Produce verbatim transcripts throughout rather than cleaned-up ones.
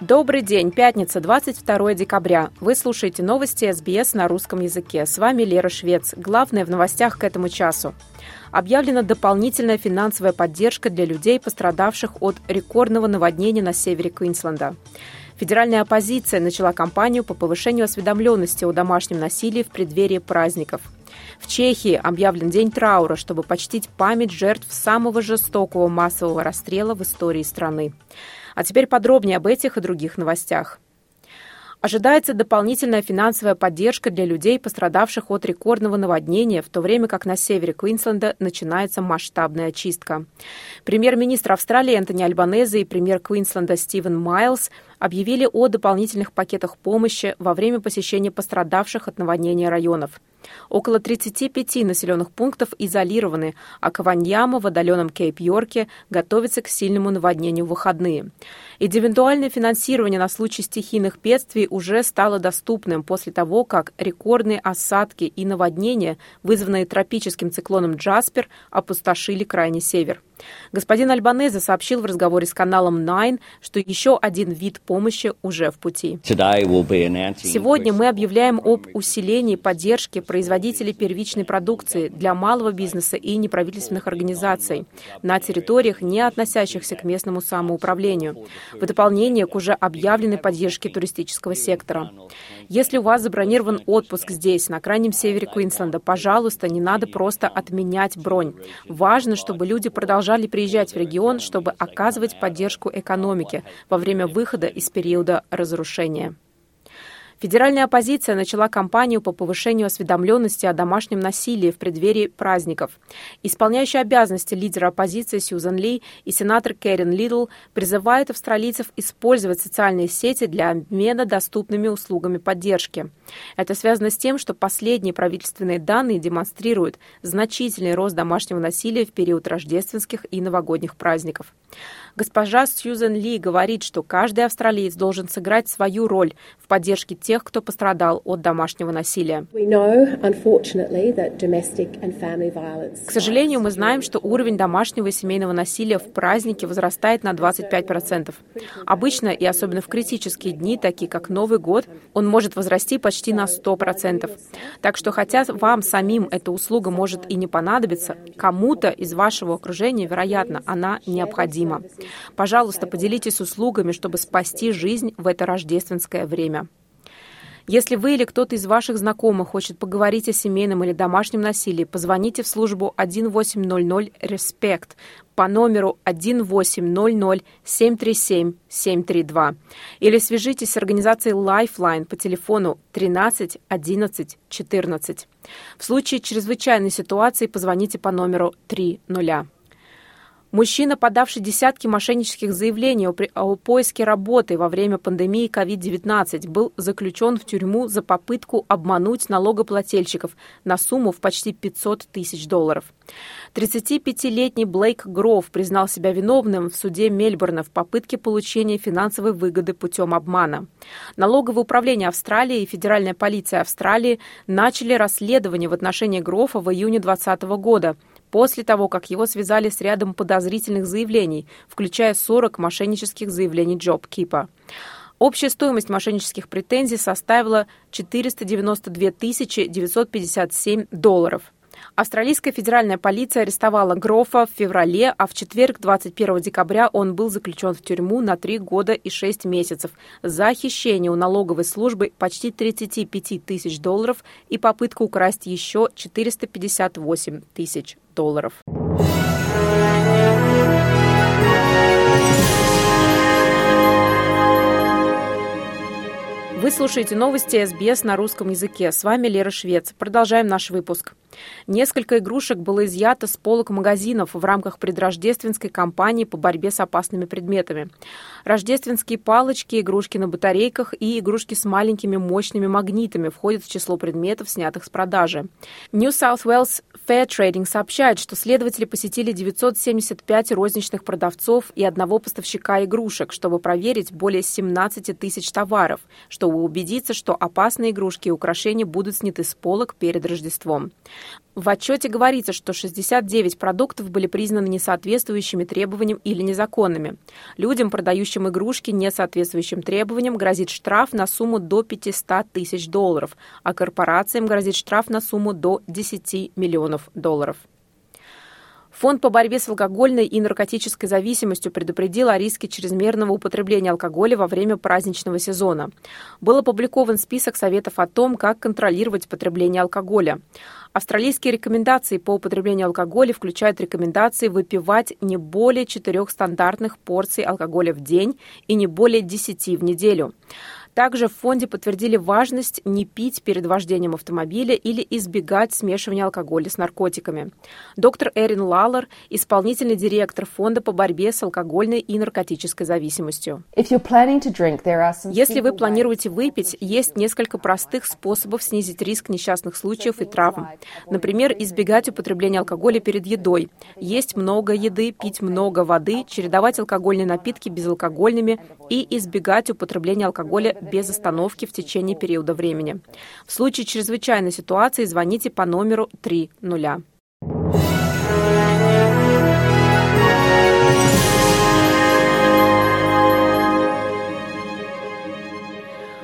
Добрый день, пятница, двадцать второе декабря. Вы слушаете новости эс би эс на русском языке. С вами Лера Швец. Главное в новостях к этому часу. Объявлена дополнительная финансовая поддержка для людей, пострадавших от рекордного наводнения на севере Квинсленда. Федеральная оппозиция начала кампанию по повышению осведомленности о домашнем насилии в преддверии праздников. В Чехии объявлен день траура, чтобы почтить память жертв самого жестокого массового расстрела в истории страны. А теперь подробнее об этих и других новостях. Ожидается дополнительная финансовая поддержка для людей, пострадавших от рекордного наводнения, в то время как на севере Квинсленда начинается масштабная очистка. Премьер-министр Австралии Энтони Альбанезе и премьер Квинсленда Стивен Майлз объявили о дополнительных пакетах помощи во время посещения пострадавших от наводнения районов. Около тридцать пять населенных пунктов изолированы, а Кваньяма в отдаленном Кейп-Йорке готовится к сильному наводнению в выходные. Индивидуальное финансирование на случай стихийных бедствий уже стало доступным после того, как рекордные осадки и наводнения, вызванные тропическим циклоном Джаспер, опустошили крайний север. Господин Альбанезе сообщил в разговоре с каналом Nine, что еще один вид помощи уже в пути. Сегодня мы объявляем об усилении поддержки производителей первичной продукции для малого бизнеса и неправительственных организаций на территориях, не относящихся к местному самоуправлению, в дополнение к уже объявленной поддержке туристического сектора. Если у вас забронирован отпуск здесь, на крайнем севере Квинсленда, пожалуйста, не надо просто отменять бронь. Важно, чтобы люди продолжали приезжать в регион, чтобы оказывать поддержку экономике во время выхода из периода разрушения. Федеральная оппозиция начала кампанию по повышению осведомленности о домашнем насилии в преддверии праздников. Исполняющий обязанности лидера оппозиции Сьюзен Ли и сенатор Кэрин Лидл призывают австралийцев использовать социальные сети для обмена доступными услугами поддержки. Это связано с тем, что последние правительственные данные демонстрируют значительный рост домашнего насилия в период рождественских и новогодних праздников. Госпожа Сьюзен Ли говорит, что каждый австралиец должен сыграть свою роль в поддержке тех, кто пострадал от домашнего насилия. К сожалению, мы знаем, что уровень домашнего и семейного насилия в праздники возрастает на двадцать пять процентов. Обычно, и особенно в критические дни, такие как Новый год, он может возрасти почти на сто процентов. Так что, хотя вам самим эта услуга может и не понадобиться, кому-то из вашего окружения, вероятно, она необходима. Пожалуйста, поделитесь услугами, чтобы спасти жизнь в это рождественское время. Если вы или кто-то из ваших знакомых хочет поговорить о семейном или домашнем насилии, позвоните в службу один восемь ноль ноль респект по номеру один восемь ноль ноль семь три семь семь три два или свяжитесь с организацией Lifeline по телефону тринадцать одиннадцать четырнадцать. В случае чрезвычайной ситуации позвоните по номеру три ноль. Мужчина, подавший десятки мошеннических заявлений о, при... о поиске работы во время пандемии ковид девятнадцать, был заключен в тюрьму за попытку обмануть налогоплательщиков на сумму в почти пятьсот тысяч долларов. тридцатипятилетний Блейк Грофф признал себя виновным в суде Мельбурна в попытке получения финансовой выгоды путем обмана. Налоговое управление Австралии и Федеральная полиция Австралии начали расследование в отношении Гроффа в июне двадцатого года. После того, как его связали с рядом подозрительных заявлений, включая сорок мошеннических заявлений JobKeeper. Общая стоимость мошеннических претензий составила четыреста девяносто две тысячи девятьсот пятьдесят семь долларов. Австралийская федеральная полиция арестовала Гроффа в феврале, а в четверг, двадцать первого декабря, он был заключен в тюрьму на три года и шесть месяцев за хищение у налоговой службы почти тридцать пять тысяч долларов и попытку украсть еще четыреста пятьдесят восемь тысяч долларов. Вы слушаете новости эс би эс на русском языке. С вами Лера Швец. Продолжаем наш выпуск. Несколько игрушек было изъято с полок магазинов в рамках предрождественской кампании по борьбе с опасными предметами. Рождественские палочки, игрушки на батарейках и игрушки с маленькими мощными магнитами входят в число предметов, снятых с продажи. New South Wales Fair Trading сообщает, что следователи посетили девятьсот семьдесят пять розничных продавцов и одного поставщика игрушек, чтобы проверить более семнадцати тысяч товаров, чтобы убедиться, что опасные игрушки и украшения будут сняты с полок перед Рождеством. В отчете говорится, что шестьдесят девять продуктов были признаны несоответствующими требованиям или незаконными. Людям, продающим игрушки несоответствующим требованиям, грозит штраф на сумму до пятисот тысяч долларов, а корпорациям грозит штраф на сумму до десяти миллионов долларов. Фонд по борьбе с алкогольной и наркотической зависимостью предупредил о риске чрезмерного употребления алкоголя во время праздничного сезона. Был опубликован список советов о том, как контролировать потребление алкоголя. Австралийские рекомендации по употреблению алкоголя включают рекомендации выпивать не более четырех стандартных порций алкоголя в день и не более десяти в неделю. Также в фонде подтвердили важность не пить перед вождением автомобиля или избегать смешивания алкоголя с наркотиками. Доктор Эрин Лаллер, исполнительный директор фонда по борьбе с алкогольной и наркотической зависимостью. Если вы планируете выпить, есть несколько простых способов снизить риск несчастных случаев и травм. Например, избегать употребления алкоголя перед едой, есть много еды, пить много воды, чередовать алкогольные напитки безалкогольными и избегать употребления алкоголя без остановки в течение периода времени. В случае чрезвычайной ситуации звоните по номеру три ноль.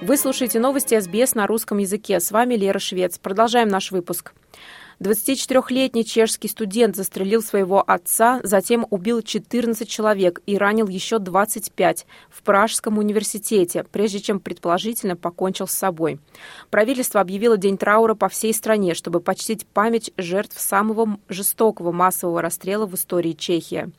Вы слушаете новости эс би эс на русском языке. С вами Лера Швец. Продолжаем наш выпуск. двадцатичетырёхлетний чешский студент застрелил своего отца, затем убил четырнадцать человек и ранил еще двадцать пять в Пражском университете, прежде чем предположительно покончил с собой. Правительство объявило день траура по всей стране, чтобы почтить память жертв самого жестокого массового расстрела в истории Чехии.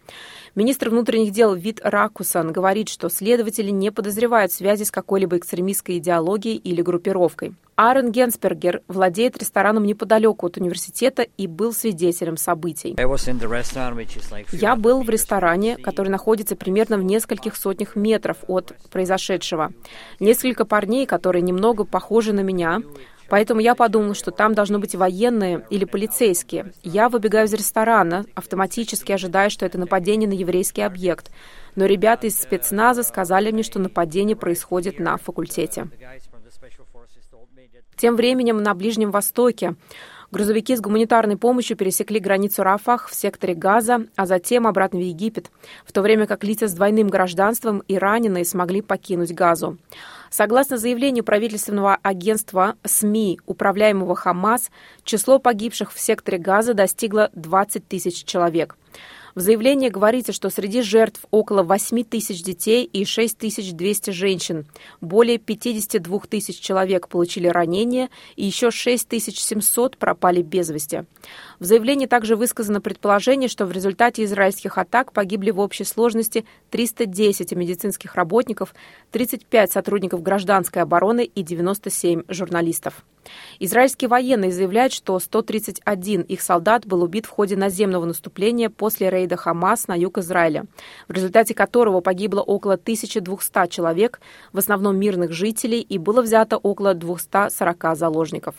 Министр внутренних дел Вит Ракусан говорит, что следователи не подозревают связи с какой-либо экстремистской идеологией или группировкой. Аарен Генспергер владеет рестораном неподалеку от университета и был свидетелем событий. Я был в ресторане, который находится примерно в нескольких сотнях метров от произошедшего. Несколько парней, которые немного похожи на меня, поэтому я подумал, что там должны быть военные или полицейские. Я выбегаю из ресторана, автоматически ожидая, что это нападение на еврейский объект. Но ребята из спецназа сказали мне, что нападение происходит на факультете. Тем временем на Ближнем Востоке грузовики с гуманитарной помощью пересекли границу Рафах в секторе Газа, а затем обратно в Египет, в то время как лица с двойным гражданством и раненые смогли покинуть Газу. Согласно заявлению правительственного агентства СМИ, управляемого ХАМАС, число погибших в секторе Газа достигло двадцати тысяч человек. В заявлении говорится, что среди жертв около восьми тысяч детей и шести тысяч двухсот женщин. Более пятидесяти двух тысяч человек получили ранения и еще шесть тысяч семьсот пропали без вести. В заявлении также высказано предположение, что в результате израильских атак погибли в общей сложности триста десять медицинских работников, тридцать пять сотрудников гражданской обороны и девяносто семь журналистов. Израильские военные заявляют, что сто тридцать один их солдат был убит в ходе наземного наступления после рейда ХАМАС на юг Израиля, в результате которого погибло около тысячи двухсот человек, в основном мирных жителей, и было взято около двухсот сорока заложников.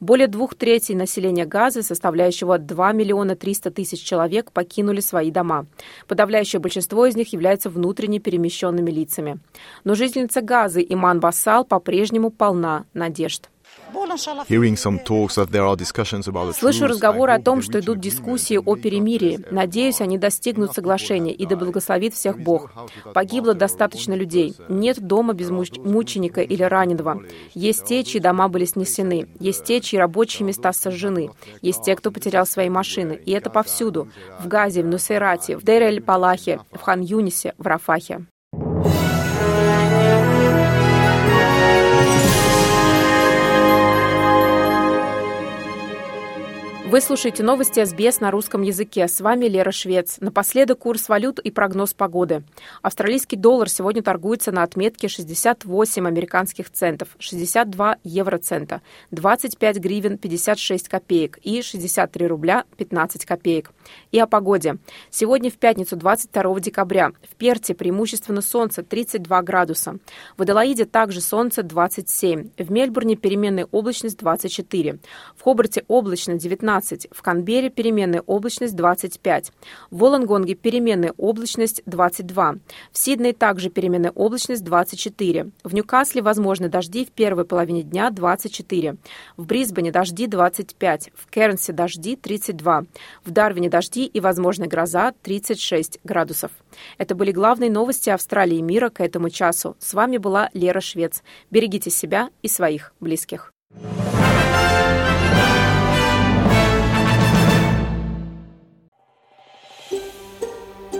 Более двух третей населения Газы, составляющего два миллиона триста тысяч человек, покинули свои дома. Подавляющее большинство из них являются внутренне перемещенными лицами. Но жительница Газы Иман Басал по-прежнему полна надежд. Слышу разговоры о том, что идут дискуссии о перемирии. Надеюсь, они достигнут соглашения, и да благословит всех Бог. Погибло достаточно людей. Нет дома без мученика или раненого. Есть те, чьи дома были снесены. Есть те, чьи рабочие места сожжены. Есть те, кто потерял свои машины. И это повсюду. В Газе, в Нусейрате, в Дейр-эль-Палахе, в Хан-Юнисе, в Рафахе. Вы слушаете новости эс би эс на русском языке. С вами Лера Швец. Напоследок курс валют и прогноз погоды. Австралийский доллар сегодня торгуется на отметке шестьдесят восемь американских центов, шестьдесят два евроцента, двадцать пять гривен пятьдесят шесть копеек и шестьдесят три рубля пятнадцать копеек. И о погоде. Сегодня в пятницу двадцать второго декабря в Перте преимущественно солнце тридцать два градуса. В Аделаиде также солнце двадцать семь. В Мельбурне переменная облачность двадцать четыре. В Хобарте облачно девятнадцать. двадцать, в Канберре переменная облачность двадцать пять, в Воллонгонге переменная облачность двадцать два, в Сиднее также переменная облачность двадцать четыре, в Ньюкасле возможны дожди в первой половине дня двадцать четыре, в Брисбене дожди двадцать пять, в Кернсе дожди тридцать два, в Дарвине дожди и возможная гроза тридцать шесть градусов. Это были главные новости Австралии и мира к этому часу. С вами была Лера Швец. Берегите себя и своих близких.